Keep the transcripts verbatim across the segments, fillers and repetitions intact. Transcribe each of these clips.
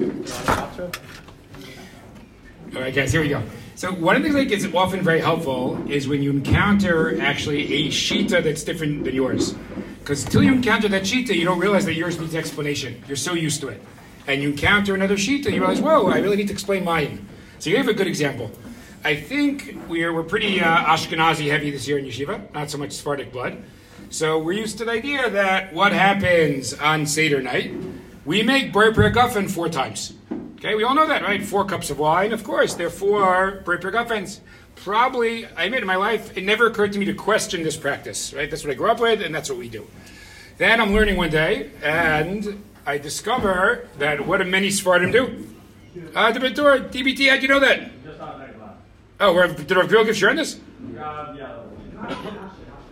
you. All right, guys, here we go. So one of the things that is often very helpful is when you encounter actually a shita that's different than yours. Because until you encounter that shita, you don't realize that yours needs explanation. You're so used to it. And you encounter another shita, you realize, whoa, I really need to explain mine. So you have a good example. I think we're, we're pretty uh, Ashkenazi heavy this year in yeshiva, not so much Sephardic blood. So we're used to the idea that what happens on Seder night, we make Brei Peragafen four times. Okay, we all know that, right? Four cups of wine, of course. They're four Brei Peragafens. Probably, I admit in my life, it never occurred to me to question this practice, right? That's what I grew up with, and that's what we do. Then I'm learning one day, and I discover that what do many Sephardim do? Uh, the B'Torah, D B T, how do you know that? Oh, where, did Rav Bill give share on this? Uh, yeah.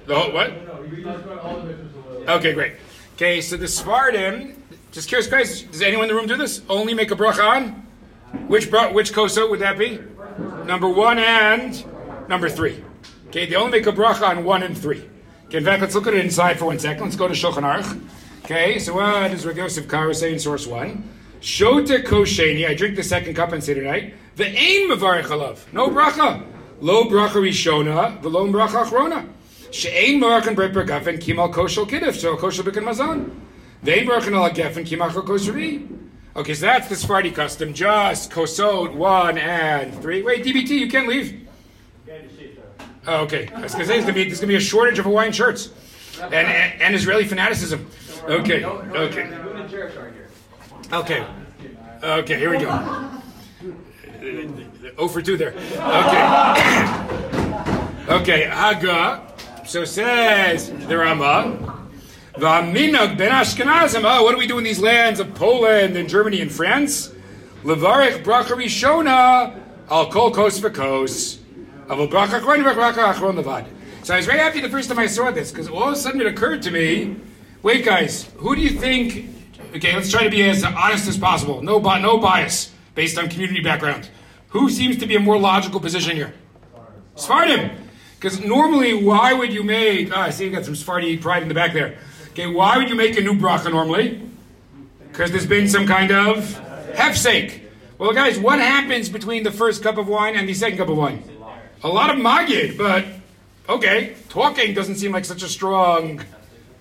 The whole, what? Okay, great. Okay, so the Sephardim, just curious, guys, does anyone in the room do this? Only make a bracha on? Which bra- which koso would that be? Number one and number three. Okay, they only make a bracha on one and three. Okay, in fact, let's look at it inside for one second. Let's go to Shulchan Aruch. Okay, so what does Rav Yosef Karo say in source one? Shota kosheni, I drink the second cup and say tonight, the ain mevarich alav, no bracha, lo bracha rishona, the lo bracha achrona, she'ain mevarich and brei peragafen kimal koshel kiddush, so koshel b'ken mazon, ve'ain mevarich and ala gefen kimachal koseri. Okay, so that's the Sephardi custom, just kosot one and three. Wait, D B T, you can't leave. Oh, okay, I was gonna say there's gonna be there's gonna be a shortage of Hawaiian shirts, and and, and Israeli fanaticism. Okay, okay. Okay, okay, here we go. oh for two there. Okay, okay. Haga. So says the Rama. V'aminag ben Ashkenazim. Oh, what do we do in these lands of Poland and Germany and France? Levarich bracha rishona al kol kos v'kos. Avol bracha achron v'bracha achron levad. So I was very happy the first time I saw this because all of a sudden it occurred to me. Wait, guys, who do you think? Okay, let's try to be as honest as possible. No, no bias based on community background. Who seems to be a more logical position here? Sephardim. Because normally, why would you make... Ah, I see you got some Sephardi pride in the back there. Okay, why would you make a new bracha normally? Because there's been some kind of hefsek. Well, guys, what happens between the first cup of wine and the second cup of wine? A lot of magid, but... Okay, talking doesn't seem like such a strong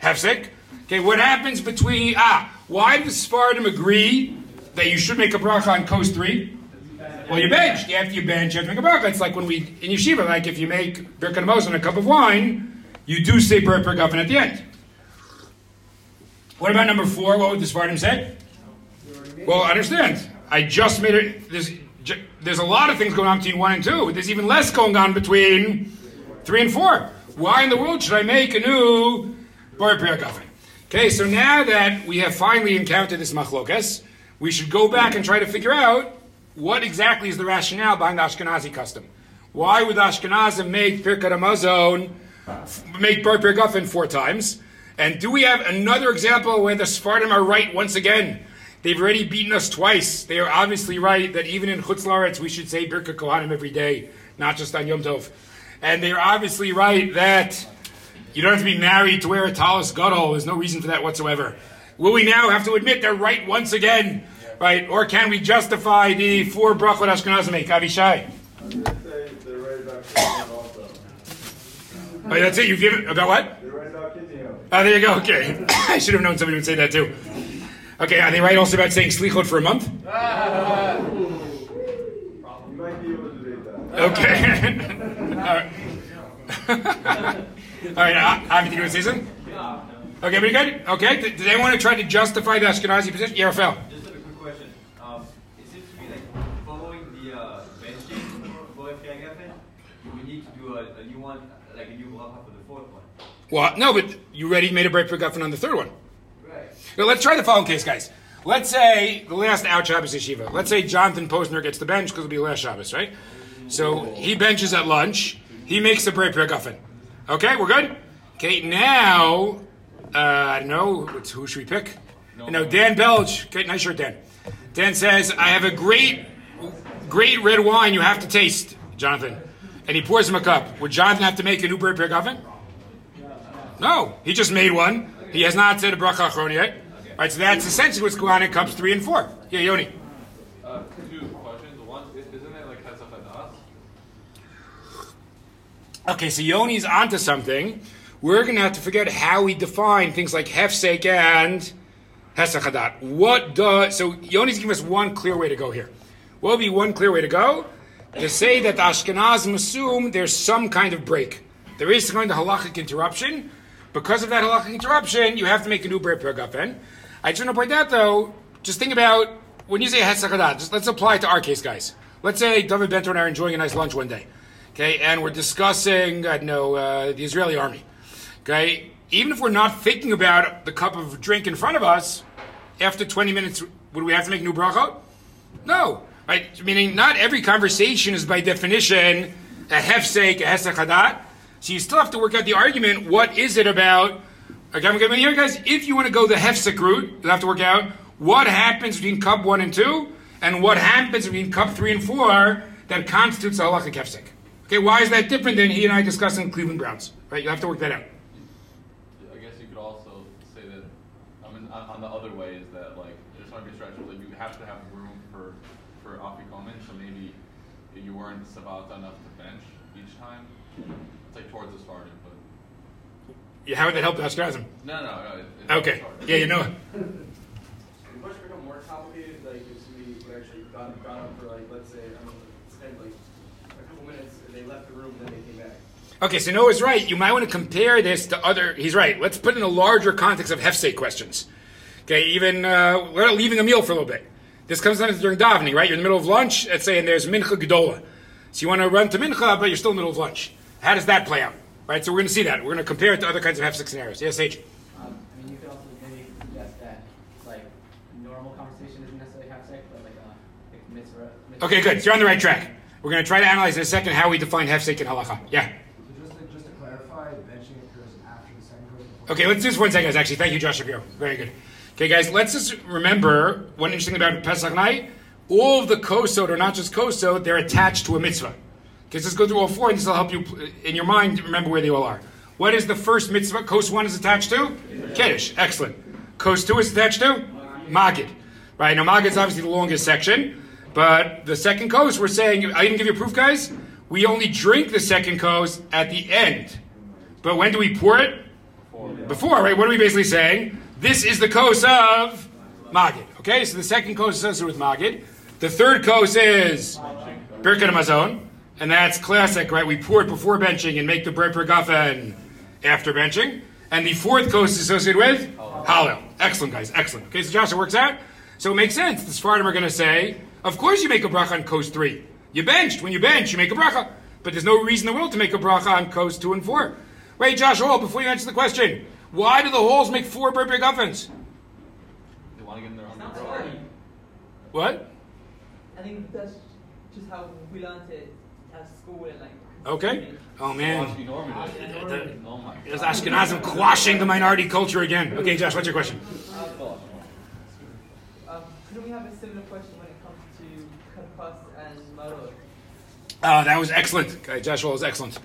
hefsek. Okay, what happens between... Ah... Why does Sephardim agree that you should make a bracha on Kos three? Well, you bench. After you bench, you have to make a bracha. It's like when we, in yeshiva, like if you make birkat hamazon and a cup of wine, you do say brei peragafen at the end. What about number four? What would the Sephardim say? Well, understand. I just made it. There's, there's a lot of things going on between one and two. There's even less going on between three and four. Why in the world should I make a new brei peragafen? Okay, so now that we have finally encountered this machlokes, we should go back and try to figure out what exactly is the rationale behind the Ashkenazi custom. Why would the Ashkenazim make Birkat Hamazon, make Brei Peragafen four times? And do we have another example where the Sephardim are right once again? They've already beaten us twice. They are obviously right that even in Chutz La'aretz we should say Birkat Kohanim every day, not just on Yom Tov. And they are obviously right that... You don't have to be married to wear a talis gadol. There's no reason for that whatsoever. Will we now have to admit they're right once again? Yeah. Right? Or can we justify the four brachot Ashkenazim make? Avishai? I'm going to say they're right about Kidnio also. Oh, that's it? You've given... About what? They're right about Kidnio. Oh, there you go. Okay. I should have known somebody would say that too. Okay, are they right also about saying slichot for a month? Ah. You might be able to do that. Okay. All right. All right, Avi, did you want to say something? Yeah. Okay, pretty good? Okay, did they want to try to justify the Ashkenazi position? Yeah, Rafael. Just a quick question. Um, it seems to me like following the uh, benching for Peragafen, you would need to do a, a new one, like a new bracha for the fourth one. Well, no, but you already made a brei peragafen on the third one. Right. Now, let's try the following case, guys. Let's say the last out Shabbos yeshiva. Let's say Jonathan Posner gets the bench because it'll be the last Shabbos, right? So he benches at lunch. He makes a brei peragafen. Okay, we're good? Okay, now, uh, I don't know, who should we pick? No, no Dan Belge. Okay, nice shirt, Dan. Dan says, I have a great, great red wine you have to taste, Jonathan. And he pours him a cup. Would Jonathan have to make a new brei peragafen? No, he just made one. He has not said a bracha achron yet. All right, so that's essentially what's going on in cups three and four. Yeah, Yoni. Okay, so Yoni's onto something. We're going to have to figure out how we define things like hefsek and hesachadat. What does... So Yoni's giving us one clear way to go here. What would be one clear way to go? To say that the Ashkenazim assume there's some kind of break. There is some kind of halachic interruption. Because of that halachic interruption, you have to make a new Brit Pir Gafen. I just want to point out, though, just think about when you say hesachadat, just let's apply it to our case, guys. Let's say David Bento and I are enjoying a nice lunch one day. Okay, and we're discussing, I don't know, uh, the Israeli army. Okay, even if we're not thinking about the cup of drink in front of us, after twenty minutes, would we have to make a new bracha? No. Right? Meaning, not every conversation is by definition a hefsek, a hesachadat. So you still have to work out the argument. What is it about? Okay, I'm going to here, guys. If you want to go the hefsek route, you'll have to work out what happens between cup one and two, and what happens between cup three and four that constitutes a halachic hefsek. Okay, why is that different than he and I discussing Cleveland Browns? Right? You'll have to work that out. On the other way is that, like, there's not going to be a stretch where, like, you have to have room for for afikomen, so maybe you weren't savata enough to bench each time. It's like towards the starting, but yeah, how would that help the Ashkenazim? No, no, no. It, it's okay. Yeah, you know it. It's much become more complicated, like if somebody would actually got got up for, like, let's say, I don't know, spend like a couple minutes and they left the room, then they came back. Okay, so Noah's right. You might want to compare this to other... He's right. Let's put in a larger context of hefsek questions. Okay, even... Uh, we're leaving a meal for a little bit. This comes down during davening, right? You're in the middle of lunch, let's say, and there's mincha gedola. So you want to run to mincha, but you're still in the middle of lunch. How does that play out? Right, so we're going to see that. We're going to compare it to other kinds of hefsek scenarios. Yes, H? Um, I mean, you could also maybe suggest that, like, normal conversation isn't necessarily hefsek, but like a like mitzvah, mitzvah. Okay, good. So you're on the right track. We're going to try to analyze in a second how we define hefsek and halacha. Yeah? Okay, let's do this for one second, guys, actually. Thank you, Josh Shapiro. Very good. Okay, guys, let's just remember one interesting thing about Pesach night. All of the kosod, or not just kosod, they're attached to a mitzvah. Okay, so let's go through all four, and this will help you, in your mind, remember where they all are. What is the first mitzvah kos one is attached to? Kiddush. Excellent. Kos two is attached to? Magid. Right, now Magid's obviously the longest section, but the second kos, we're saying, I didn't give you a proof, guys. We only drink the second kos at the end. But when do we pour it? Before, right? What are we basically saying? This is the kos of Magid. Okay, so the second kos is associated with Magid. The third kos is Birkat Hamazon, and that's classic, right? We pour it before benching and make the bread per gafen after benching. And the fourth kos is associated with Hallel. Excellent, guys, excellent. Okay, so Josh, it works out. So it makes sense. The Sfardim are going to say, of course you make a bracha on kos three. You benched. When you bench, you make a bracha. But there's no reason in the world to make a bracha on kos two and four. Wait, Josh, hold, before you answer the question, why do the holes make four Brit Pir Gafens? They want to get in their own bracha. What? I think that's just how we learned it at school and, like... Okay. Oh, man. There's Ashkenazim quashing the minority culture again. Okay, Josh, what's your question? Um, could we have a similar question when it comes to Kanpas and Maror? Uh, that was excellent. Okay, Joshua was excellent.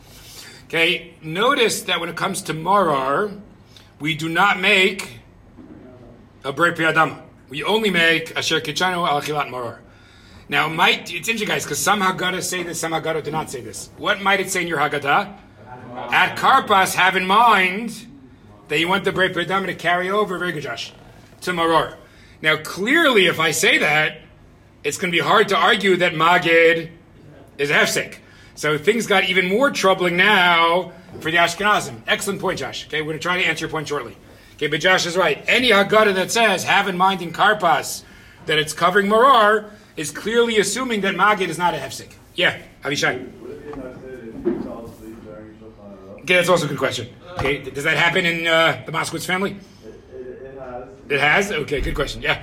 Okay, notice that when it comes to Maror, we do not make a Brit Pir Adama. We only make Asher Kitchanu al Achilat Maror. Now, it might, it's interesting, guys, because some Haggadah say this, some Haggadah do not say this. What might it say in your Haggadah? At Karpas, have in mind that you want the Brit Pir Adama to carry over, very good, Josh, to Maror. Now, clearly, if I say that, it's going to be hard to argue that Magid is a hefsek. So things got even more troubling now for the Ashkenazim. Excellent point, Josh. Okay, we're going to try to answer your point shortly. Okay, but Josh is right. Any Haggadah that says, have in mind in Karpas, that it's covering Maror, is clearly assuming that Magid is not a hefsek. Yeah, Avishai. Okay, that's also a good question. Okay, does that happen in uh, the Moskowitz family? It has. It has? Okay, good question. Yeah.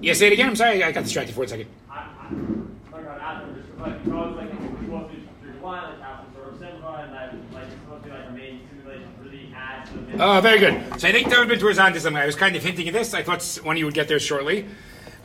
Yeah, say it again. I'm sorry, I got distracted for a second. I'm talking about after, just like, you're always like, you're supposed to be through one, like, have some sort of simcha, and then, like, you're supposed to be like a main two, like, really add to the. Oh, very good. So I think David Bintur is on to something. I was kind of hinting at this. I thought one of you would get there shortly.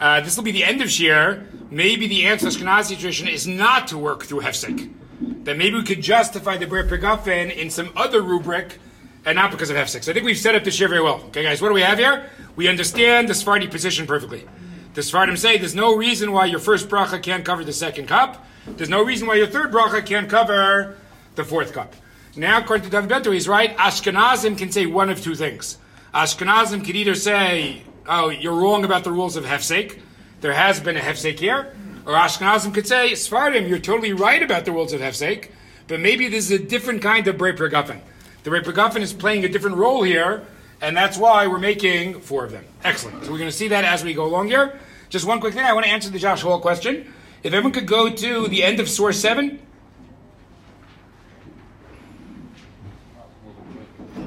Uh, this will be the end of Shir. Maybe the answer to Ashkenazi tradition is not to work through Hefsek. that maybe we could justify the Brer Pegafen in some other rubric and not because of F six. I think we've set up this year very well. Okay, guys, what do we have here? We understand the Sephardi position perfectly. The Sephardim say there's no reason why your first bracha can't cover the second cup. There's no reason why your third bracha can't cover the fourth cup. Now, according to David Bento, he's right. Ashkenazim can say one of two things. Ashkenazim could either say, oh, you're wrong about the rules of Hefsek. There has been a Hefsek here. Or Ashkenazim could say, Sephardim, you're totally right about the rules of Hefsek, but maybe this is a different kind of Brer Pegafen. The Brer Pegafen is playing a different role here, and that's why we're making four of them. Excellent. So we're going to see that as we go along here. Just one quick thing. I want to answer the Josh Hall question. If everyone could go to the end of source seven.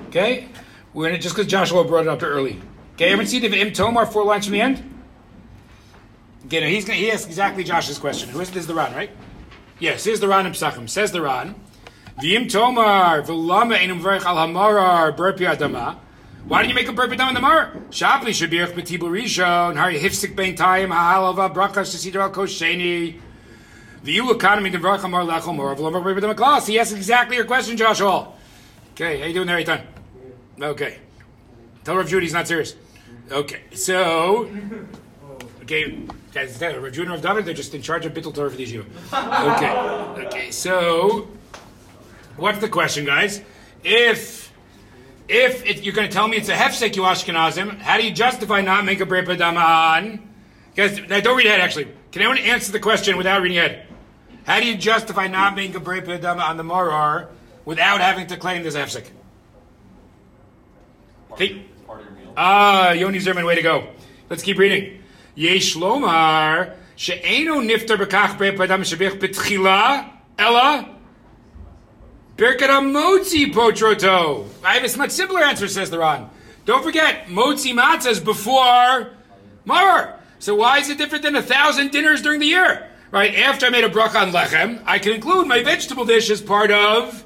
Okay? We're going to, just because Josh Hall brought it up early. Okay, everyone see the M. Tomar, four lines from the end? Okay, now he's gonna, he asked exactly Josh's question. Who is this? The Ran, right? Yes, here's the Ran in Pesachim. Says the Ran, V'im Tomar, V'lama enum v'rech al hamarar, burpi adama. Why didn't you make a burpi adama in the mar? Shapli shabirch betibul rishon, hari hifsik bein taim, ha'alava, brachas shesidra al kosheni. V'yu l'kanam enum v'rech hamar lechomor, v'lama burpi adama klas. He asked exactly your question, Josh Hall. Okay, how you doing there, Eitan? Okay. Tell Rav Judy he's not serious. Okay, so... Okay, guys, Rav Judah and Rav David, they're just in charge of Bittul Torah for these years. Okay, okay, so what's the question, guys? If if it, you're going to tell me it's a hefsek, you Ashkenazim, how do you justify not make a Brer Pedaman? Guys, don't read ahead, actually. Can anyone answer the question without reading ahead? How do you justify not making a Brer Pedaman on the Morar without having to claim there's a hefsek? Ah, Yoni Zerman, way to go. Let's keep reading. Yesh lomar she'eino nifter b'kach b'rei padam shabich b'tchila ella birkat hamotzi potroto. I have a much simpler answer, says the Ran. Don't forget, motzi matzah is before maror. So why is it different than a thousand dinners during the year? Right, after I made a bracha on lechem, I can include my vegetable dish as part of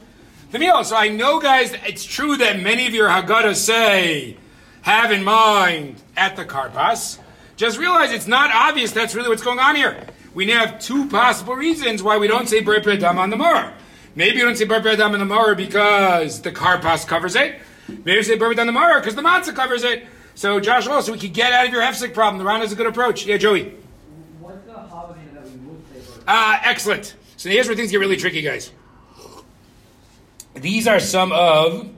the meal. So I know, guys, it's true that many of your Haggadah say, have in mind at the karpas. Just realize it's not obvious that's really what's going on here. We now have two possible reasons why we don't say Brer Pegadam on the Morah. Maybe we don't say Brer Pegadam on the Morah because the Karpas covers it. Maybe we say Brer Pegadam on the Morah because the Matzah covers it. So, Josh, also, we could get out of your hefsek problem. The Ran is a good approach. Yeah, Joey? What's the holiday that we would say Brer Pegadam? Ah, excellent. So here's where things get really tricky, guys. These are some of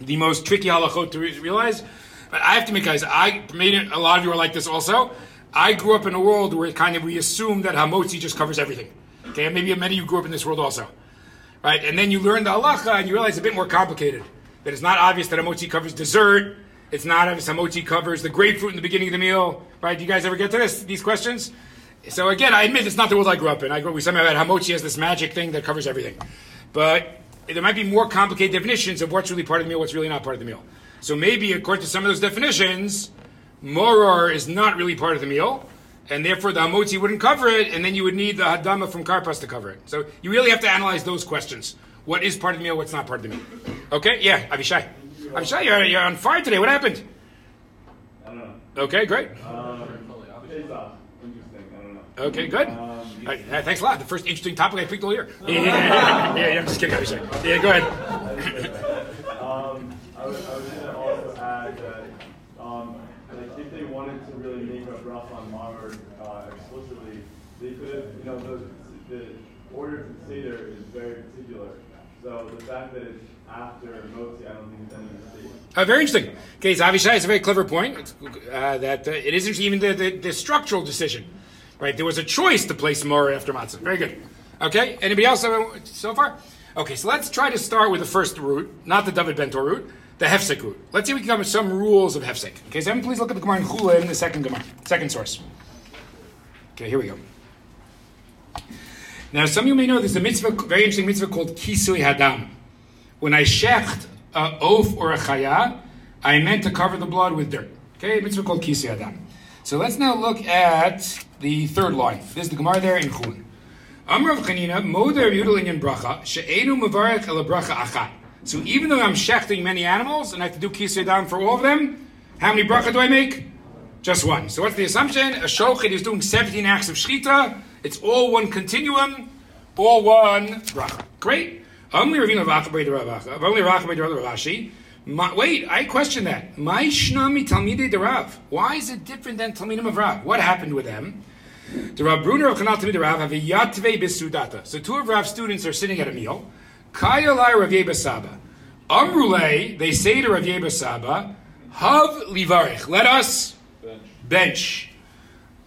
the most tricky halachot to re- realize. But I have to admit, guys, I made it, a lot of you are like this also. I grew up in a world where kind of we assume that hamotzi just covers everything. Okay, and maybe many of you grew up in this world also. Right? And then you learn the halacha and you realize it's a bit more complicated. That it's not obvious that hamotzi covers dessert. It's not obvious hamotzi covers the grapefruit in the beginning of the meal. Right? Do you guys ever get to this, these questions? So again, I admit it's not the world I grew up in. I grew, we somehow had hamotzi as this magic thing that covers everything. But there might be more complicated definitions of what's really part of the meal, what's really not part of the meal. So maybe, according to some of those definitions, moror is not really part of the meal, and therefore the hamotzi wouldn't cover it, and then you would need the hadama from karpas to cover it. So you really have to analyze those questions. What is part of the meal, what's not part of the meal? Okay, yeah, Avishai. Avishai, you're, you're on fire today. What happened? I don't know. Okay, great. Um, interesting, I don't know. Okay, good. Um, right, thanks a lot. The first interesting topic I picked all year. yeah, yeah, yeah, yeah, I'm just kidding, Avishai. Yeah, go ahead. um, I was, I was wanted to really make a bracha on Maror uh, explicitly, they could have, you know, the, the order of the Seder is very particular. So the fact that it's after Motzi, I don't think it's any mistake. Uh, very interesting. Okay, so Avishai has a very clever point, uh, that uh, it isn't even the, the, the structural decision, right? There was a choice to place Maror after Matzah. Very good. Okay, anybody else so far? Okay, so let's try to start with the first route, not the David Bentor route. The Hefsek root. Let's see if we can come with some rules of Hefsek. Okay, so please look at the Gemara in Chula in the second Gemara, second source. Okay, here we go. Now, some of you may know there's a mitzvah, very interesting mitzvah called Kisui Hadam. When I shecht a oaf or a chaya, I meant to cover the blood with dirt. Okay, a mitzvah called Kisui Hadam. So let's now look at the third line. There's the Gemara there in Chula. Amrav Chanina, Moder Yudalin in Bracha, She'enu Mavarek El Bracha Achat. So even though I'm shechting many animals and I have to do kisei dam for all of them, how many bracha do I make? Just one. So what's the assumption? A shochet is doing seventeen acts of shechita. It's all one continuum. all one bracha. Great. Only Ravina Rachabay Derav. Only Rachabay Derav Rashi. My, wait, I question that. My Shnami Talmidei Derav. Why is it different than Talmidim of Rav? What happened with them? The Rav Bruner of Kanal Talmid Rav have a Yatvei Besudata. So two of Rav's students are sitting at a meal. Kayalai Rav Yeba Saba. Amrulei, they say to Rav Yeba Saba, Hav Livarich. Let us bench. bench.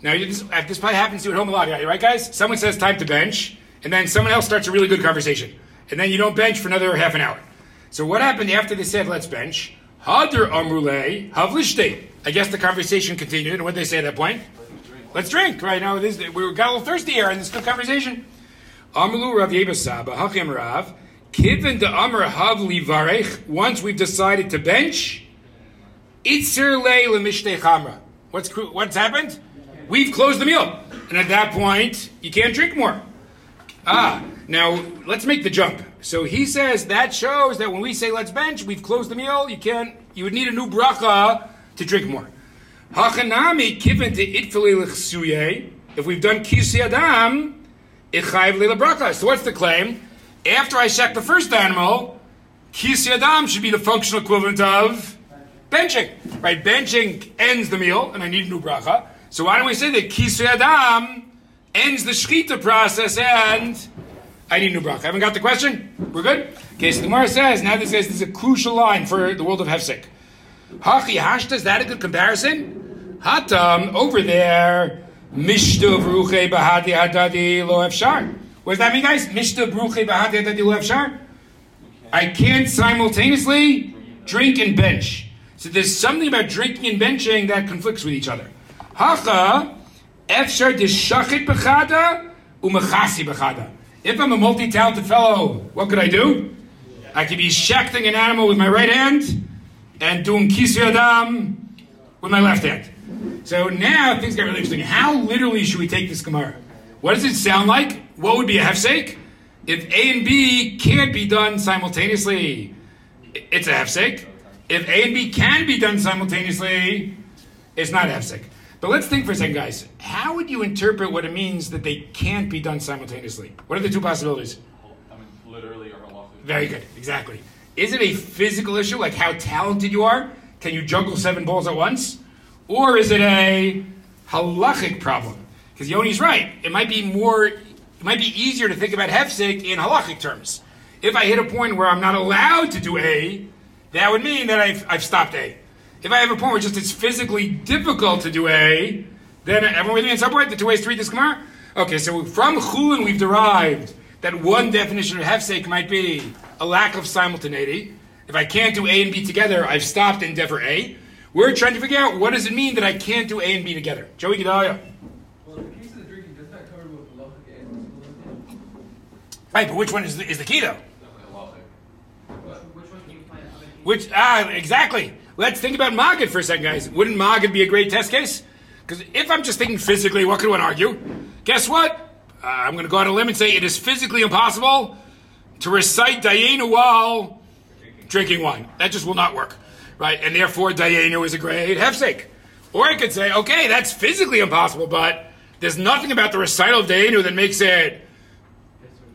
Now, this probably happens to you at home a lot, right, guys? Someone says time to bench, and then someone else starts a really good conversation. And then you don't bench for another half an hour. So what happened after they said, let's bench? Hadr amrulei havlishdei. I guess the conversation continued. And what did they say at that point? Let's drink. Right now, it is, we got a little thirsty here in this good conversation. Amrulu Rav Yeba Saba, hachim Rav, kiven de amr havli varech. Once we've decided to bench, itzer lei lemishtei chamra. What's What's happened? We've closed the meal. And at that point, you can't drink more. Ah, now let's make the jump. So he says that shows that when we say let's bench, we've closed the meal. You can't. You would need a new bracha to drink more. Hachanami kiven to itfili lechsuye. If we've done kisei adam, ichayv leila bracha. So what's the claim? After I sack the first animal, kisei adam should be the functional equivalent of benching. Right? Benching ends the meal, and I need a new bracha. So why don't we say that kisei adam ends the shechita process and I need a new bracha. Haven't got the question? We're good? Okay, so the Gemara says, now this is, this is a crucial line for the world of Hefsek. Hachi hashta, is that a good comparison? Hatam, over there, mishta bruche bahati hadadi lo efshar. What does that mean, guys? Mishta bruche bahati hadadi lo efshar? I can't simultaneously drink and bench. So there's something about drinking and benching that conflicts with each other. Hacha, efshar deshachit bechada, umachasi bechada. If I'm a multi-talented fellow, what could I do? I could be shechting an animal with my right hand and doing kisei adam with my left hand. So now things get really interesting. How literally should we take this Gemara? What does it sound like? What would be a hefsek? If A and B can't be done simultaneously, it's a hefsek. If A and B can be done simultaneously, it's not a hefsek. But let's think for a second, guys. How would you interpret what it means that they can't be done simultaneously? What are the two possibilities? I mean, literally or halakhically. Very good, exactly. Is it a physical issue, like how talented you are? Can you juggle seven balls at once? Or is it a halachic problem? Because Yoni's right. It might be more, it might be easier to think about hefsek in halachic terms. If I hit a point where I'm not allowed to do A, that would mean that I've, I've stopped A. If I have a point where just it's physically difficult to do A, then everyone with me on Subway, the two ways to read this Gemara? Okay, so from Chulin we've derived that one definition of hefsek might be a lack of simultaneity. If I can't do A and B together, I've stopped endeavor A. We're trying to figure out what does it mean that I can't do A and B together. Joey Gedalia. Well, in the case of the drinking, doesn't that cover both halachic and halachic? Right, but which one is the, is the key, though? Which one can you find out? Which, ah, exactly. Let's think about Magid for a second, guys. Wouldn't Magid be a great test case? Because if I'm just thinking physically, what could one argue? Guess what? Uh, I'm going to go out on a limb and say it is physically impossible to recite Dayenu while drinking wine. That just will not work, right? And therefore, Dayenu is a great hefsek. Or I could say, okay, that's physically impossible, but there's nothing about the recital of Dayenu that makes it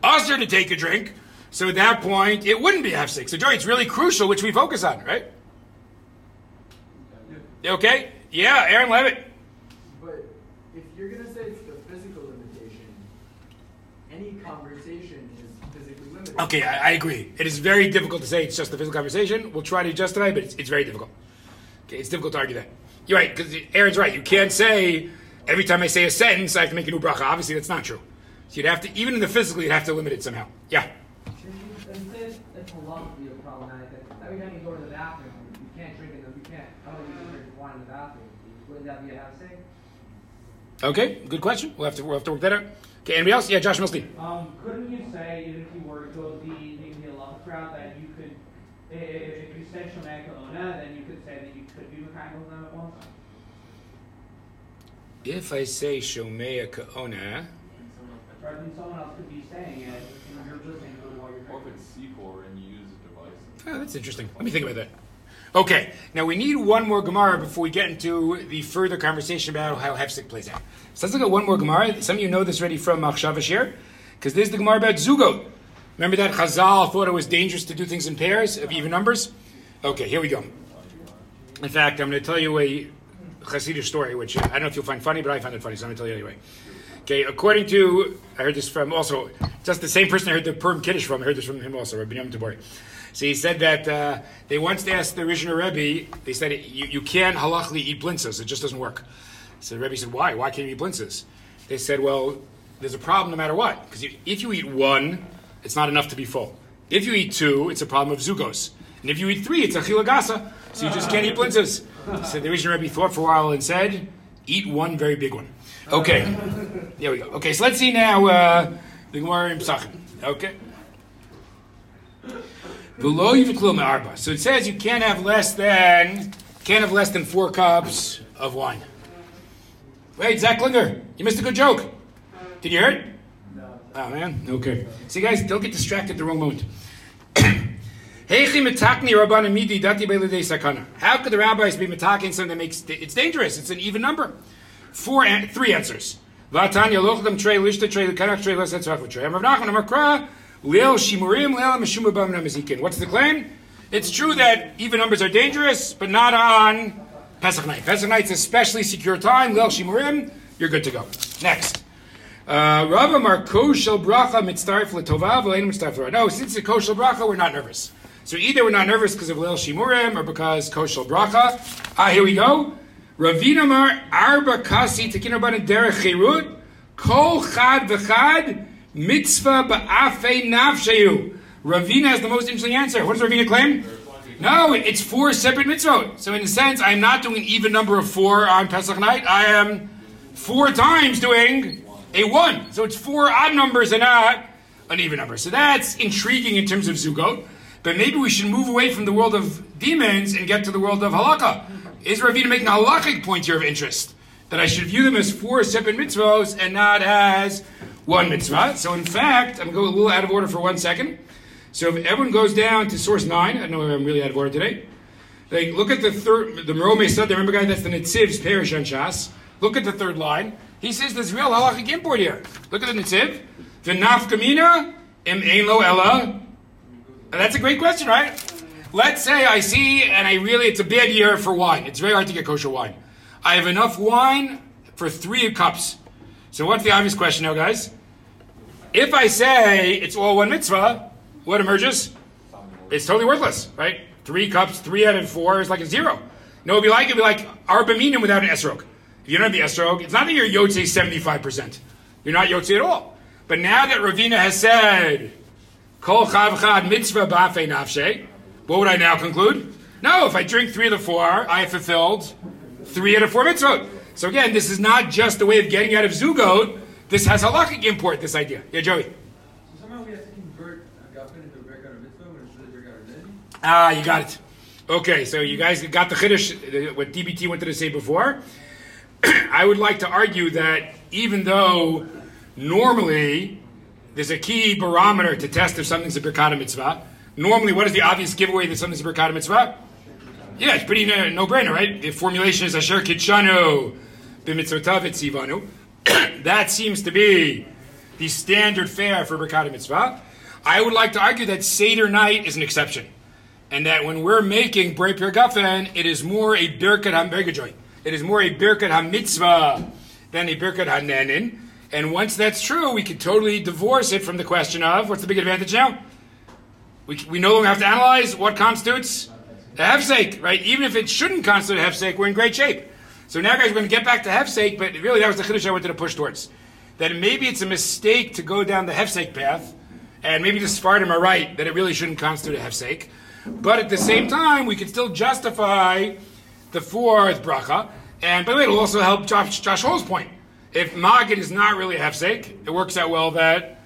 usher to take a drink. So at that point, it wouldn't be hefsek. So, Joey, it's really crucial which we focus on, right? Okay? Yeah, Aaron Levitt. But if you're going to say it's the physical limitation, any conversation is physically limited. Okay, I, I agree. It is very difficult to say it's just the physical conversation. We'll try to justify it, but it's, it's very difficult. Okay, it's difficult to argue that. You're right, because Aaron's right. You can't say, every time I say a sentence, I have to make a new bracha. Obviously, that's not true. So you'd have to, even in the physical, you'd have to limit it somehow. Yeah? If you say it's a lot of you problematic, every time you go to the bathroom, you can't drink it, you can't. In the bathroom. Wouldn't that be a hefsek? Okay, good question. We'll have to we'll have to work that out. Okay, anybody else? Yeah, Josh Milstein. Um, couldn't you say, even if you were to go the maybe the halachic route, that you could, if, if you said Shomei Kelona, then you could say that you could be mechayim them at one time? If I say Shomei Kelona, or then someone else could be saying it, and you're listening to it while you're talking. Or if it's C four and you use a device. Oh, that's interesting. Let me think about that. Okay, now we need one more Gemara before we get into the further conversation about how hefsek plays out. So let's look at one more Gemara. Some of you know this already from Machshav Ashir. Because there's the Gemara about Zugot. Remember that Chazal thought it was dangerous to do things in pairs of even numbers? Okay, here we go. In fact, I'm going to tell you a Hasidic story, which I don't know if you'll find funny, but I found it funny, so I'm going to tell you anyway. Okay, according to, I heard this from also, just the same person I heard the Purim Kiddush from, I heard this from him also, Rabbi Yom Tabori. So he said that uh, they once asked the Rishon Rebbe, they said, you, you can't halachically eat blintzes, it just doesn't work. So the Rebbe said, why? Why can't you eat blintzes? They said, well, there's a problem no matter what. Because if you eat one, it's not enough to be full. If you eat two, it's a problem of zugos. And if you eat three, it's achila gasa. So you just can't eat blintzes. So the Rishon Rebbe thought for a while and said, eat one very big one. Okay, there we go. Okay, so let's see now uh, the Gemara in Pesachim. Okay. So it says you can't have less than can't have less than four cups of wine. Wait, Zach Klinger, you missed a good joke. Did you hear it? No. Oh man. Okay. See, guys, don't get distracted at the wrong moment. How could the rabbis be mitaking something that makes it's dangerous? It's an even number. Four, an- three answers. V'atanya lochdam trei lishta trei l'kanach trei l'setzrach v'trei. Rav Nachman Amakra leil shimurim leil meshuma bam namazikin. What's the claim? It's true that even numbers are dangerous, but not on Pesach night. Pesach night's a specially secure time. Leil shimurim, you're good to go. Next, Rav Amarko shel bracha mitztarif l'tova v'lein mitztarif l'ra. No, since it's koshel bracha, we're not nervous. So either we're not nervous because of leil shimurim or because koshel bracha. Ah, here we go. Ravinamar Arba Kasi Takinabana Derech Chirut Kol Chad V'Chad Mitzvah Ba'afei Nafshayu. Ravina has the most interesting answer. What does Ravina claim? No, it's four separate mitzvot. So in a sense, I'm not doing an even number of four on Pesach night. I am four times doing a one. So it's four odd numbers and not an even number. So that's intriguing in terms of Zugot. But maybe we should move away from the world of demons and get to the world of halakha. Is Ravina making a halakhic point here of interest? That I should view them as four separate mitzvahs and not as one mitzvah. So in fact, I'm going to go a little out of order for one second. So if everyone goes down to source nine, I know I'm really out of order today. Like, look at the third, the Meromsod, remember guy, that's the Nitziv's parish on Shas. Look at the third line. He says there's real halakhic import here. Look at the Nitziv. V'nafkamina im ein lo ella. That's a great question, right? Let's say I see, and I really, it's a bad year for wine. It's very hard to get kosher wine. I have enough wine for three cups. So what's the obvious question now, guys? If I say it's all one mitzvah, what emerges? It's totally worthless, right? Three cups, three out of four is like a zero. No, it'd be like, it'd be like Arba Minim without an esrog. If you don't have the esrog, it's not that you're Yotze seventy-five percent. You're not Yotze at all. But now that Ravina has said, Kol Chavchad mitzvah ba'afei nafshei, what would I now conclude? No, if I drink three out of four, I have fulfilled three out of four mitzvot. So again, this is not just a way of getting out of zugot. This has halakhic import, this idea. Yeah, Joey? So somehow we have to convert a gafin into a regular mitzvah when it's really regular din? Ah, you got it. Okay, so you guys got the chiddush, what D B T wanted to say before. I would like to argue that even though normally there's a key barometer to test if something's a birkat mitzvah, normally, what is the obvious giveaway that something's a birkat mitzvah? Yeah, it's pretty no, no-brainer, right? The formulation is asher kitshanu b'mitzvotav etzivanu. That seems to be the standard fare for birkat mitzvah. I would like to argue that Seder night is an exception, and that when we're making brei pirgafen, it is more a birkat hambergajoy. It is more a birkat hamitzvah than a birkat hanenin. And once that's true, we can totally divorce it from the question of what's the big advantage now. We we no longer have to analyze what constitutes a hefsek, right? Even if it shouldn't constitute a hefsek, we're in great shape. So now, guys, we're going to get back to hefsek, but really that was the chiddush I wanted to push towards. That maybe it's a mistake to go down the hefsek path, and maybe the Sephardim are right, that it really shouldn't constitute a hefsek. But at the same time, we can still justify the fourth bracha. And by the way, it'll also help Josh, Josh Hall's point. If Magid is not really a hefsek, it works out well that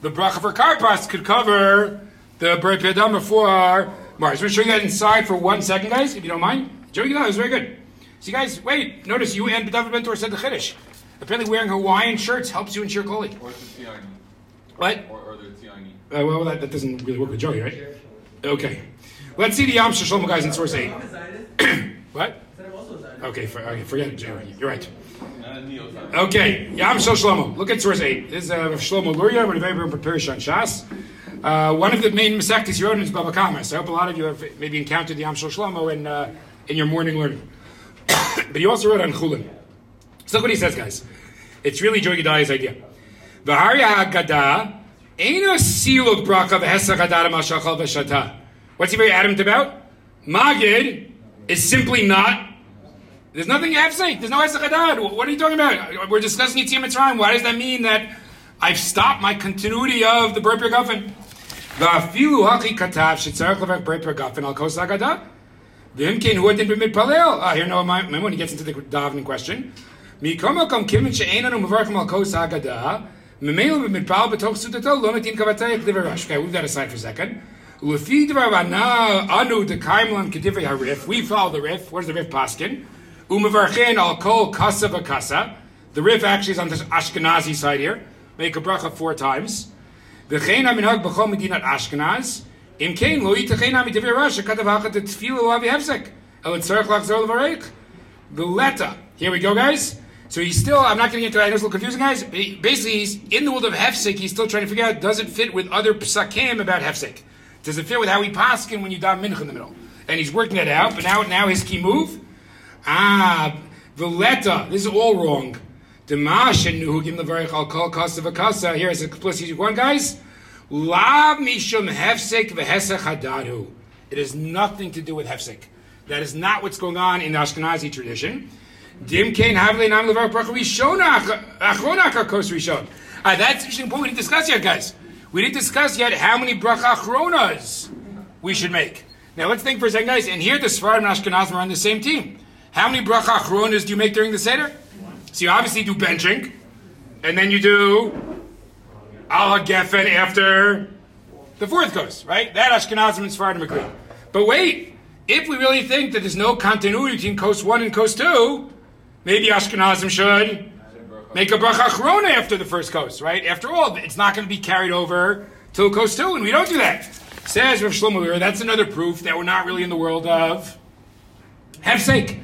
the bracha for Karpas could cover the brei pirgafen for Mars. We're showing that inside for one second, guys, if you don't mind. Joey, that was very good. See, guys, wait. Notice you and B'David Bentor said the Kiddush. Apparently, wearing Hawaiian shirts helps you in Shir Koli. Or the Tzioni. What? Or, or the Tzioni. Uh, well, that, that doesn't really work with Joey, right? Okay. Let's see the Yam Shel Shlomo guys in source eight. What? I said I'm also a Zionist. Okay, for, okay forget it. You're right. Okay, Yam Shel Shlomo. Look at source eight. This is uh, Shlomo Luria, one of Abraham Papirish on Shas. Uh, one of the main Masechtas you wrote is Bava Kama. So I hope a lot of you have maybe encountered the Yam Shel Shlomo in, uh, in your morning learning. But he also wrote on Chulin. So look what he says, guys. It's really Joy Gadaya's idea. What's he very adamant about? Magid is simply not. There's nothing you have to say. There's no Hesach Haddad. What are you talking about? We're discussing Yitzhak Mitzrayim. Why does that mean that I've stopped my continuity of the Brei Pergafen? V'afilu haki katav shetzarech levek Brei Pergafen al kos hagadah. V'imkein hu adin b'mid palel. Ah, here now when he gets into the davening question. Mikom hakom kimin she'enanu mevarkim al kos hagadah. Memelu b'mid palel b'toch sudato lo natin kavatayik liverash. Okay, we've got aside for a second. We follow the Rif. Where's the Rif Paskin? Umavarchin al kol kasa v'kasa. The Rif actually is on the Ashkenazi side here. Make a bracha four times. V'chein ha'minhag b'chol medinat Ashkenaz. Imkein lo yitechein ha'midivrei Rosh ha'katav ha'chat t'tfila lo ha'vihevsek. El tzarech lachzor l'varech. V'leta. Here we go, guys. So he's still, I'm not getting into it, I know it's a little confusing, guys. Basically, he's in the world of Hefsek, he's still trying to figure out, does it fit with other psakim about Hefsek? Does it fit with how we paskin when you daven mincha in the middle? And he's working that out, but now now his key move. Ah, Veleta. This is all wrong. Demashin who give the varich al kol kasa v'kasa. Here is a explicit one, guys. Lav mishum hefsek v'hesach hadadu. It has nothing to do with hefsek. That is not what's going on in the Ashkenazi tradition. Dimkein havle nam levarich bracha rishonach achronach hakos rishon. Ah, that's an interesting point we need to discuss yet, guys. We didn't discuss yet how many bracha achronas we should make. Now let's think for a second, guys. And here the Sfarim and Ashkenazim are on the same team. How many bracha achronas do you make during the Seder? So you obviously do benching. And then you do al hagefen after the fourth goes, right? That Ashkenazim and Sfarim agree. But wait, if we really think that there's no continuity between Kos one and Kos two, maybe Ashkenazim should make a bracha achrona after the first kos, right? After all, it's not going to be carried over till kos two, and we don't do that. Says Rav Shlomo Luria, that's another proof that we're not really in the world of hefsek.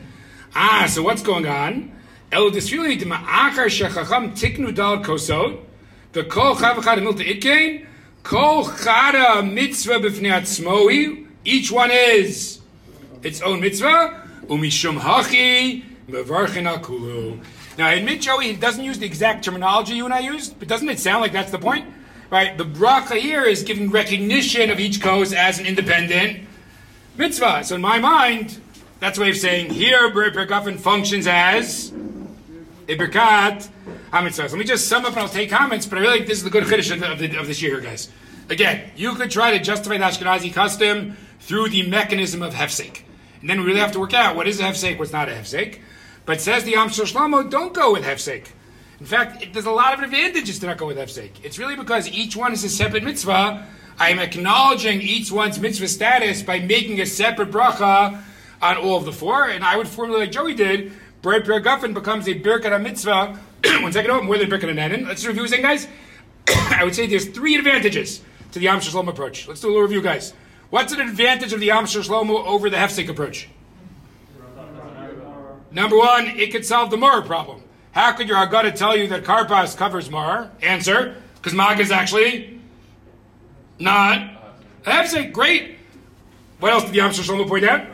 Ah, so what's going on? El disfili de ma'achar shechacham tiknu dal kosot the kol chavachad milta itkein kol chada mitzvah b'fnei atzmoi. Each one is its own mitzvah. Umishum hachi mevarchin al kulu. Now, I admit, Joey, he doesn't use the exact terminology you and I used, but doesn't it sound like that's the point? Right? The bracha here is giving recognition of each kos as an independent mitzvah. So in my mind, that's a way of saying, here, Brei Pergafen functions as a berkat ha-mitzvah. So let me just sum up and I'll take comments, but I really think this is the good chiddush of, the, of this year here, guys. Again, you could try to justify the Ashkenazi custom through the mechanism of hefsek. And then we really have to work out what is a hefsek, what's not a hefsek. But says the Yam Shel Shlomo, don't go with hefsek. In fact, it, there's a lot of advantages to not go with hefsek. It's really because each one is a separate mitzvah. I am acknowledging each one's mitzvah status by making a separate bracha on all of the four. And I would formulate like Joey did, Brei Pergafen becomes a birkat mitzvah. One second, oh, more than birkat hanenin. Let's review this thing, guys. I would say there's three advantages to the Yam Shel Shlomo approach. Let's do a little review, guys. What's an advantage of the Yam Shel Shlomo over the hefsek approach? Number one, it could solve the Mar problem. How could your Haggadah tell you that Karpas covers Mar? Answer, because Mag is actually not hefsek. Great. What else did the Yam Shel Shlomo point out?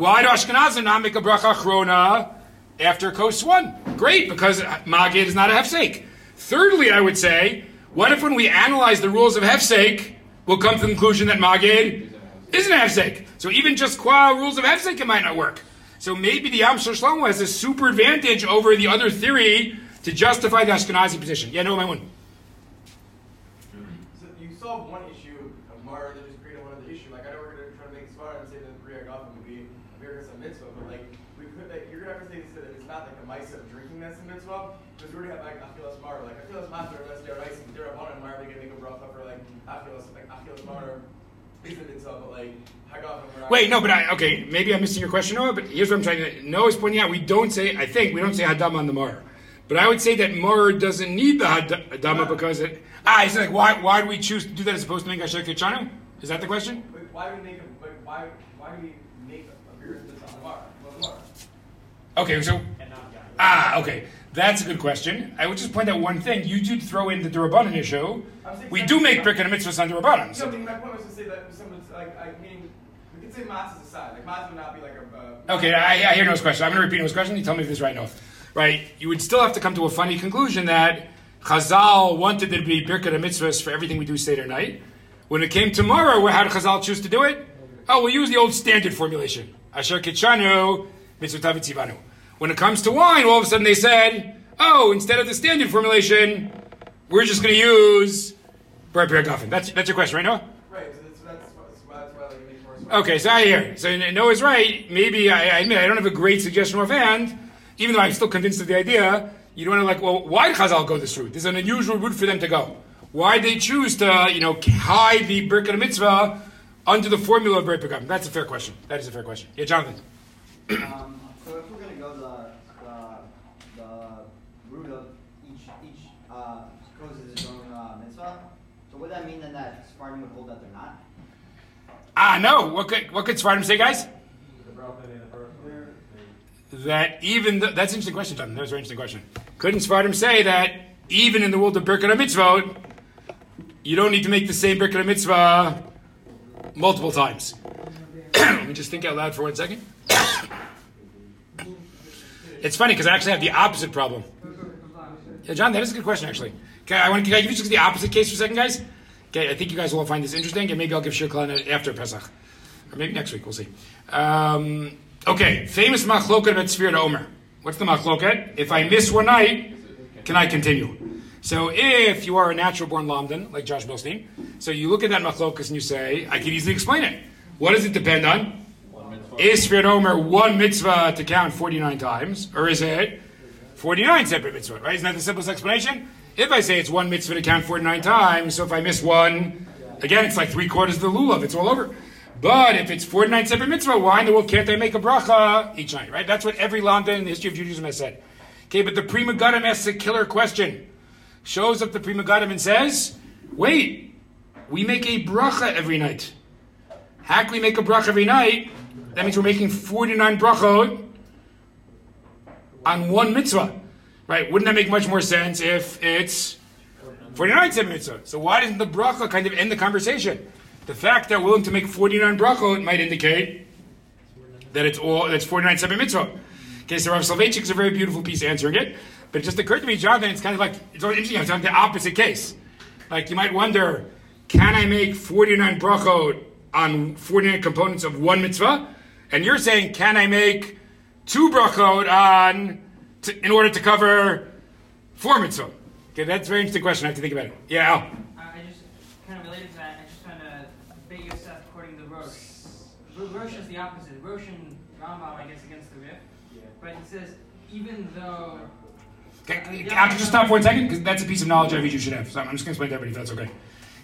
Why do Ashkenazim not make a bracha achrona after Kos one? Great, because Mag is not a hefsek. Thirdly, I would say, what if when we analyze the rules of hefsek, we'll come to the conclusion that Mag isn't a hefsek? So even just qua rules of hefsek, it might not work. So maybe the Yam Shel Shlomo has a super advantage over the other theory to justify the Ashkenazi position. Yeah, no, my one. So you solve one issue of Mar, then just create another issue. Like I know we're going to try to make Svarim and say that the Pri Megadim would be a Birkas of mitzvah, but like we could, like, you're going to have to say that it's not like a Maisa of drinking that's a mitzvah, because we're going to have like Achilas Mar, like Achilas Matar, unless they're nice and they're upon a Mar, they're going to make a bracha for like Achilas, like Achilas Mar. Wait, no, but I, okay, maybe I'm missing your question, Noah, but here's what I'm trying to, Noah's pointing out, we don't say, I think, we don't say Hadam on the Mar. But I would say that Mar doesn't need the Hadamah because it, ah, it's like, why why do we choose to do that as opposed to making Asher Kirchanu? Is that the question? Wait, why do we make a, why, why do we make a beer that's on the Mar? Okay, so ah, okay, that's a good question. I would just point out one thing. You did throw in the Durabanan issue. We do make brick and a mitzvah on Durabanan. So. No, I mean, my point was to say that someone's like, I mean, we could say matzahs aside. Like matzah would not be like a. Uh, okay, I, I hear Noah's question. I'm going to repeat Noah's question. You tell me if this is right, Noah. Right, you would still have to come to a funny conclusion that Chazal wanted there to be brick and a mitzvahs for everything we do Seder night. When it came tomorrow, how did Chazal choose to do it? Oh, we'll use the old standard formulation. Asher kitshanu mitzvotav tzivanu. When it comes to wine, all of a sudden they said, oh, instead of the standard formulation, we're just going to use Brei Piragofen. That's that's your question, right, Noah? Right. So that's, that's, that's why they make more sweat. Okay, so I hear. So Noah's right. Maybe, I, I admit, I don't have a great suggestion offhand, even though I'm still convinced of the idea. You don't want to like, well, why did Chazal go this route? This is an unusual route for them to go. Why they choose to, you know, hide the Birkat HaMitzvah under the formula of Brei Piragofen? That's a fair question. That is a fair question. Yeah, Jonathan. Um, So if we're going to go the, the, the root of each, each uh, causes its own uh, mitzvah, so would that mean then that Spartan would hold that they're not? Ah, no. What could, what could Spartan say, guys? That even, the, that's an interesting question, Jonathan. That was a very interesting question. Couldn't Spartan say that even in the world of Birkat HaMitzvot, you don't need to make the same Birkat HaMitzvah multiple times? Let me just think out loud for one second. It's funny because I actually have the opposite problem. Yeah, John, that is a good question, actually. Okay, I want to, can I give you just the opposite case for a second, guys? Okay, I think you guys will find this interesting, and maybe I'll give Shir Klan after Pesach. Or maybe next week, we'll see. Um, okay, famous machloket about Sfirat HaOmer. What's the machloket? If I miss one night, can I continue? So if you are a natural-born Lamdan, like Josh Bilstein, so you look at that machloket and you say, I can easily explain it. What does it depend on? Is Sfirat HaOmer one mitzvah to count forty-nine times? Or is it forty-nine separate mitzvahs, right? Isn't that the simplest explanation? If I say it's one mitzvah to count forty-nine times, so if I miss one, again, it's like three quarters of the lulav. It's all over. But if it's forty-nine separate mitzvah, why in the world can't I make a bracha each night, right? That's what every lamdan in the history of Judaism has said. Okay, but the Pri Megadim asks a killer question. Shows up the Pri Megadim and says, wait, we make a bracha every night. How can we make a bracha every night? That means we're making forty-nine brachot on one mitzvah, right? Wouldn't that make much more sense if it's forty-nine separate mitzvahs? So why doesn't the bracha kind of end the conversation? The fact that we're willing to make forty-nine brachot might indicate that it's all that's forty-nine separate mitzvah. Okay, so Rav Soloveitchik is a very beautiful piece answering it, but it just occurred to me, Jonathan, it's kind of like it's all interesting. It's like the opposite case. Like you might wonder, can I make forty-nine brachot on forty-nine components of one mitzvah? And you're saying, can I make two brachot on to, in order to cover four mitzvot? Okay, that's a very interesting question. I have to think about it. Yeah, Al. Uh, I just kind of related to that. I just found a Beis Yosef quoting the Rosh. Rosh is the opposite. Rosh and Rambam, I guess, against the Rif. Yeah. But it says, even though. Okay, uh, yeah, I'll just stop for one second because that's a piece of knowledge every Jew should have. So I'm just going to explain to everybody if that's okay.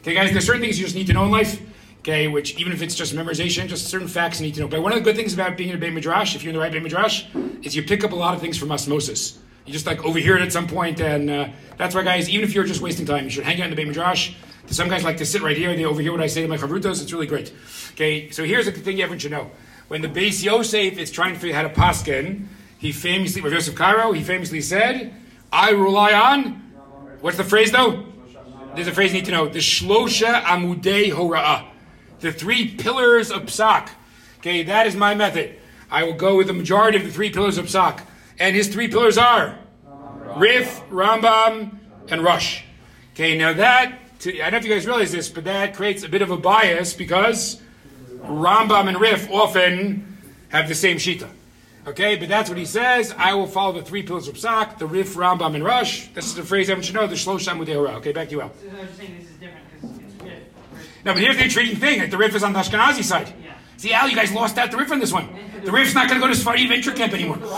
Okay, guys, there's certain things you just need to know in life. Okay, which even if it's just memorization, just certain facts you need to know. But one of the good things about being in a Beit Midrash, if you're in the right Beit Midrash, is you pick up a lot of things from osmosis. You just like overhear it at some point, and uh, that's why, guys, even if you're just wasting time, you should hang out in the Beit Midrash. Some guys like to sit right here, they overhear what I say to my chavrutos. It's really great. Okay, so here's the thing everyone should know. When the Beis Yosef is trying to figure out how to pasken, he famously, Rav Yosef Cairo, he famously said, I rely on, what's the phrase though? There's a phrase you need to know, the Shlosha Amudei Hora'ah. The three pillars of Psak. Okay, that is my method. I will go with the majority of the three pillars of Psak. And his three pillars are Rif, Rambam, and Rosh. Okay, now that, I don't know if you guys realize this, but that creates a bit of a bias because Rambam and Rif often have the same shita. Okay, but that's what he says. I will follow the three pillars of Psak, the Rif, Rambam, and Rosh. This is the phrase I want you to know, the Shlosham Udei Hora. Okay, back to you, Al. So I was saying this is different because it's Rif. No, but here's the intriguing thing. Like the Rif is on the Ashkenazi side. Yeah. See, Al, you guys lost out the Rif on this one. The Rif's not going to go to Sephardi Venture Camp anymore. So the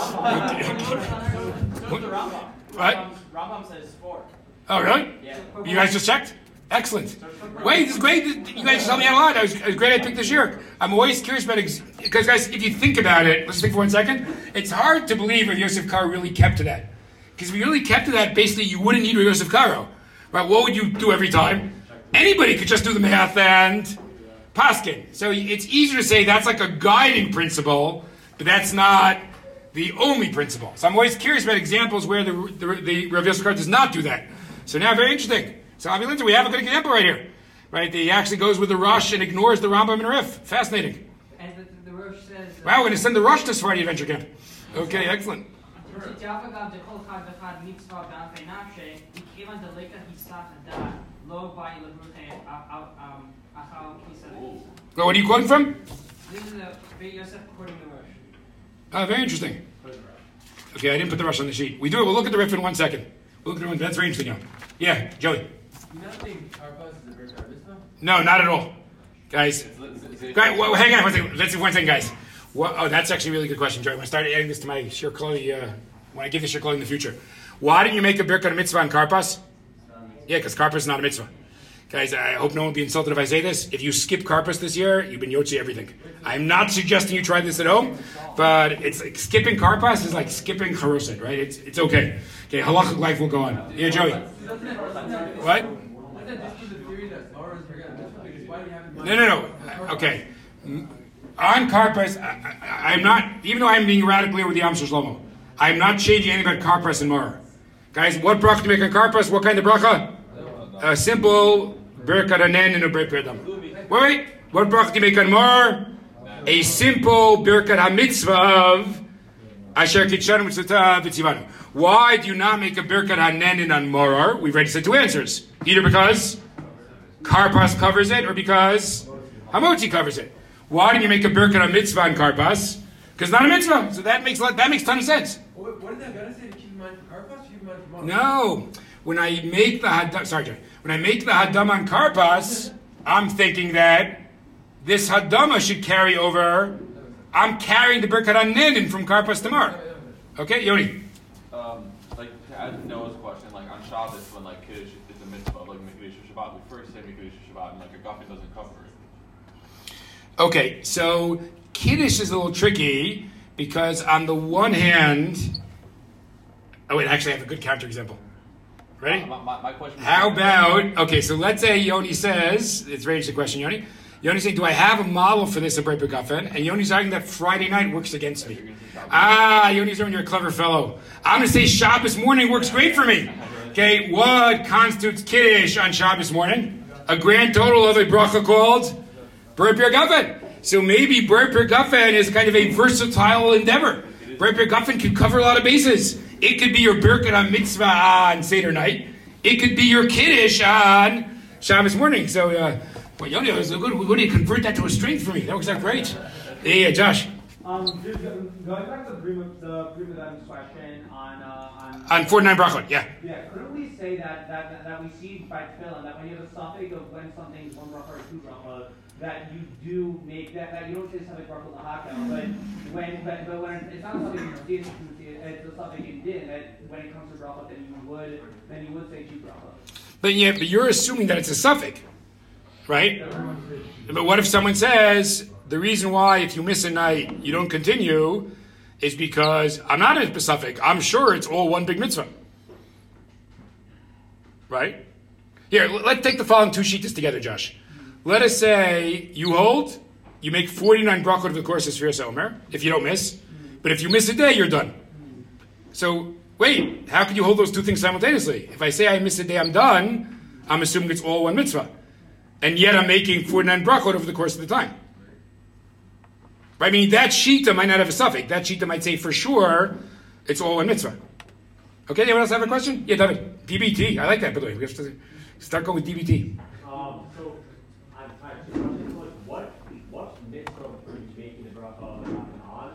Rambam. What? Rambam says four. Oh, really? Yeah. You guys just checked? Excellent. Wait, this is great. You guys just helped me out a lot. I was, I was great I picked this year. I'm always curious about it. Because, guys, if you think about it, let's think for one second. It's hard to believe if Yosef Caro really kept to that. Because if you really kept to that, basically you wouldn't need Yosef Caro. Right? What would you do every time? Anybody could just do the math and paskin. So it's easier to say that's like a guiding principle, but that's not the only principle. So I'm always curious about examples where the, the, the Rav Yosef does not do that. So now, very interesting. So obviously, we have a good example right here. Right? He actually goes with the Rosh and ignores the Rambam and Rif. Fascinating. And the, the Rosh says... Uh, wow, we're going to send the Rosh to Sephardi adventure camp. Okay, excellent. Well, what are you quoting from? This is the Beis Yosef quoting the Rosh. Ah, very interesting. Okay, I didn't put the Rosh on the sheet. We do it. We'll look at the Rif in one second. We'll look at it. That's very interesting. Now. Yeah, Joey. Nothing. No, not at all, guys. Guys, well, hang on one second. Let's do one thing, guys. Well, oh, that's actually a really good question, Joey. When I started adding this to my shir clothing, uh, when I give this shir clothing in the future, why didn't you make a birkat mitzvah on karpas? Yeah, because karpas is not a mitzvah. Guys, I hope no one will be insulted if I say this. If you skip karpas this year, you've been yotzi everything. I'm not suggesting you try this at home, but it's like skipping karpas is like skipping charuset, right? It's it's okay. Okay, halachic life will go on. Yeah, Joey. What? No, no, no. Okay. On karpas, I, I, I'm not, even though I'm being radically over the Yam Shel Shlomo, I'm not changing anything about karpas and mara. Guys, what bracha to make on karpas? What kind of bracha? A simple birkat hanen and a birkat dama. Wait, wait. What bracha to make on mara? A simple birkat hamitzvah of asher kitshanu mitzvah v'tzivanu. Why do you not make a birkat hanen and on mara? We've already said two answers. Either because karpas covers it, or because hamotzi covers it. Why didn't you make a birkat a mitzvah on karpas? Because not a mitzvah. So that makes that makes a ton of sense. What did that guy say to keep in mind for karpas? Keep in mind for no. When I make the hadam, sorry, John. When I make the hadam on karpas, I'm thinking that this hadama should carry over. I'm carrying the birkat hanen from karpas to mar. Okay, Yoni. Um, like to add to Noah's question, like on Shabbos when like kiddush is a mitzvah, like mikdash Shabbat, we first say mikdash Shabbat, and like a guffin doesn't cover it. Okay, so Kiddush is a little tricky because on the one hand... Oh, wait, actually I have a good counterexample. Ready? Uh, my, my question How about... Okay, so let's say Yoni says... It's a very interesting question, Yoni. Yoni saying, do I have a model for this at Breit B'Guffin? And Yoni's arguing that Friday night works against me. Ah, Yoni's arguing you're a clever fellow. I'm going to say Shabbos morning works great for me. Okay, what constitutes Kiddush on Shabbos morning? A grand total of a bracha called... Breit B'Guffin. So maybe Breit B'Guffin is kind of a versatile endeavor. Breit B'Guffin could cover a lot of bases. It could be your birkat on mitzvah on Seder night. It could be your kiddush on Shabbos morning. So, uh, well, Yoni, it was so good. We're going to convert that to a strength for me. That works out great. Yeah, Josh. Um, dude, going back to the Pri Megadim question on uh, on, on forty-nine brachot, yeah. Yeah, couldn't we say that that, that we see by tefillin that when you have a suffix of when something's one bracha or two bracha, that you do make that that you don't say something bracha l'haka, but when but, but when it's not something in din, it's a suffix in din that when it comes to bracha, then you would then you would say two bracha. But yeah, but you're assuming that it's a suffix, right? But what if someone says? The reason why, if you miss a night, you don't continue is because I'm not in Pacific. I'm sure it's all one big mitzvah. Right? Here, let's take the following two shitas together, Josh. Let us say you hold, you make forty-nine brachot of the course of Sfiras HaOmer, if you don't miss. But if you miss a day, you're done. So, wait, how can you hold those two things simultaneously? If I say I miss a day, I'm done, I'm assuming it's all one mitzvah. And yet I'm making forty-nine brachot over the course of the time. I mean, that shita might not have a suffix. That shita might say, for sure, it's all in mitzvah. Okay, anyone else have a question? Yeah, David. D B T. I like that, by the way. We have to start going with D B T. Um, so, I have two questions. What, what mitzvah are you making the bracha on?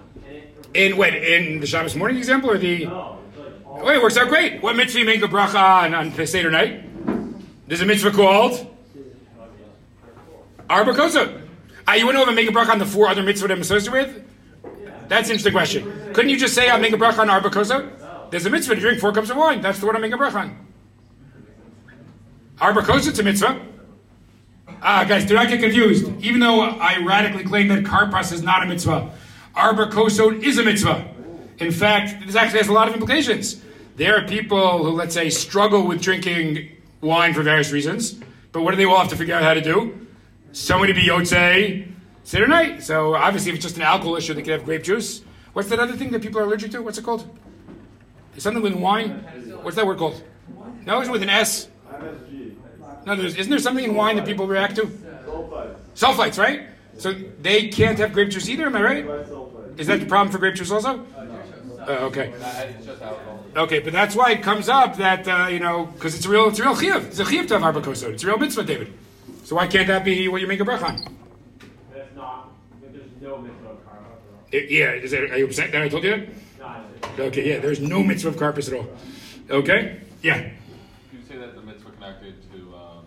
In what? In the Shabbos morning example? Or the? No. Like wait, it works out great. What mitzvah you make a bracha on, on Seder night? There's a mitzvah called? Arba Kosa. Uh, you wouldn't have make a bracha on the four other mitzvot I'm associated with? Yeah. That's an interesting question. Couldn't you just say, I'll make a bracha on Arba Kosa? No. There's a mitzvah to drink four cups of wine. That's the one I'm making a bracha on. Arba Kosa, it's a mitzvah. Ah, uh, guys, do not get confused. Even though I radically claim that karpas is not a mitzvah, Arba Kosa is a mitzvah. In fact, this actually has a lot of implications. There are people who, let's say, struggle with drinking wine for various reasons, but what do they all have to figure out how to do? Somebody be yotze Seder night. So obviously, if it's just an alcohol issue, they could have grape juice. What's that other thing that people are allergic to? What's it called? Something with wine? What's that word called? No, it's with an S. No, there's, isn't there something in wine that people react to? Sulfites. Sulfites, right? So they can't have grape juice either, am I right? Is that the problem for grape juice also? Uh, okay. Okay, but that's why it comes up that, uh, you know, because it's a real, it's a real chiyuv. It's a chiyuv to have arbakos. It's a real mitzvah, David. So why can't that be what you make a bracha on? That's not, there's no mitzvah of karpas at all. Yeah, is that, are you upset that I told you that? Okay, yeah, there's no mitzvah of karpas at all. Okay? Yeah. Can you say that the mitzvah connected to um,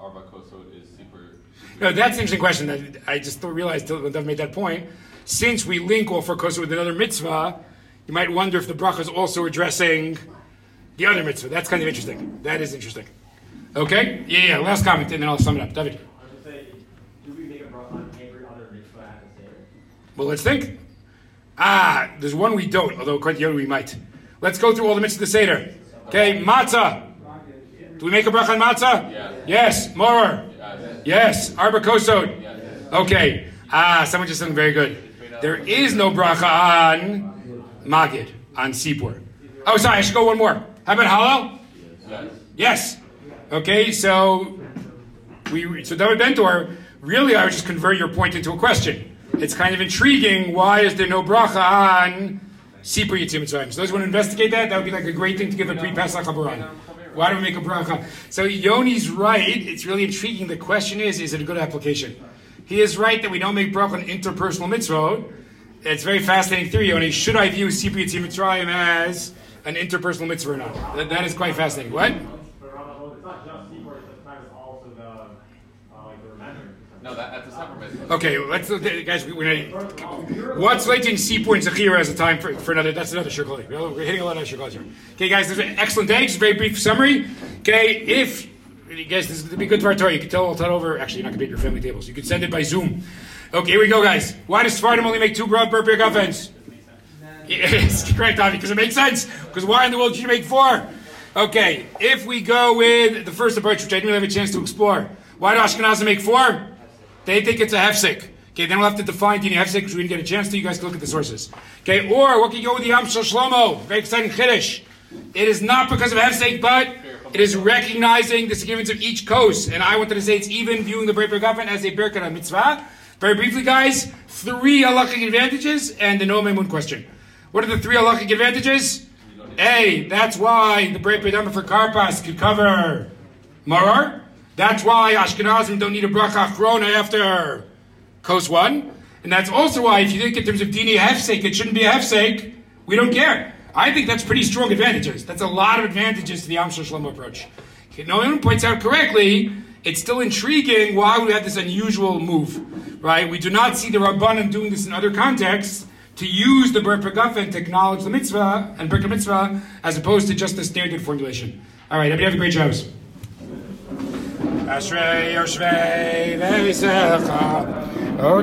arbakosot is super... No, that's an interesting question. I just realized when Dov made that point. Since we link all for kosot with another mitzvah, you might wonder if the bracha is also addressing the other mitzvah. That's kind of interesting. That is interesting. Okay? Yeah, yeah, last comment, and then I'll sum it up. David. I was going to say, do we make a bracha on every other mitzvah at the seder? Well, let's think. Ah, there's one we don't, although quite young we might. Let's go through all the mitzvahs of the Seder. Okay, matzah. Do we make a bracha on matzah? Yes. Yes. Moror. Yes. Arba kosod. Okay. Ah, someone just done very good. There is no bracha on magid, on sipur. Oh, sorry, I should go one more. How about halal? Yes. Okay, so we so David Bentor, really I would just convert your point into a question. It's kind of intriguing. Why is there no bracha on Sipur Yitzim Mitzrayim? So those who want to investigate that, that would be like a great thing to give a pre-Pesach Haburan. Why do we make a bracha? So Yoni's right. It's really intriguing. The question is, is it a good application? He is right that we don't make bracha on interpersonal mitzvot. It's a very fascinating theory, Yoni. Should I view Sipur Yitzim Mitzrayim as an interpersonal mitzvah or not? That, that is quite fascinating. What? No, that, that's a separate mitzvah. Okay, let's guys. We're gonna, what's relating Sipur and Zechira as a time for, for another? That's another shirkali. We're hitting a lot of shirkalis here. Okay, guys, this is an excellent day. Just a very brief summary. Okay, if you guys, this would be good for our Torah. You can tell all that over. Actually, you're not gonna be at your family tables. You can send it by Zoom. Okay, here we go, guys. Why does Sfardim only make two grub per big offense? Yes, correct, Avi. Because it makes sense. Because why in the world should you make four? Okay, if we go with the first approach, which I didn't really have a chance to explore, why do Ashkenazim make four? They think it's a hefsek. Okay, then we'll have to define dini hefsek because we didn't get a chance to. You guys can look at the sources. Okay, or what can you go with the Yam Shel Shlomo? Very exciting Kiddush. It is not because of hefsek, but it is recognizing the significance of each coast. And I wanted to say it's even viewing the Pri Megadim as a birkat ha mitzvah. Very briefly, guys, three halachic advantages and the no maimun question. What are the three halachic advantages? A, that's why the Pri Megadim for karpas could cover maror. That's why Ashkenazim don't need a bracha achrona after kos one. And that's also why, if you think in terms of dini hefsek, it shouldn't be a hefsek, we don't care. I think that's pretty strong advantages. That's a lot of advantages to the Yam Shel Shlomo approach. Okay, no one points out correctly, it's still intriguing why we have this unusual move, right? We do not see the Rabbanim doing this in other contexts to use the Pri Megadim to acknowledge the mitzvah and birkat mitzvah as opposed to just the standard formulation. All right, everybody have a great Shabbos. Ashrei Yoshvei Veisecha.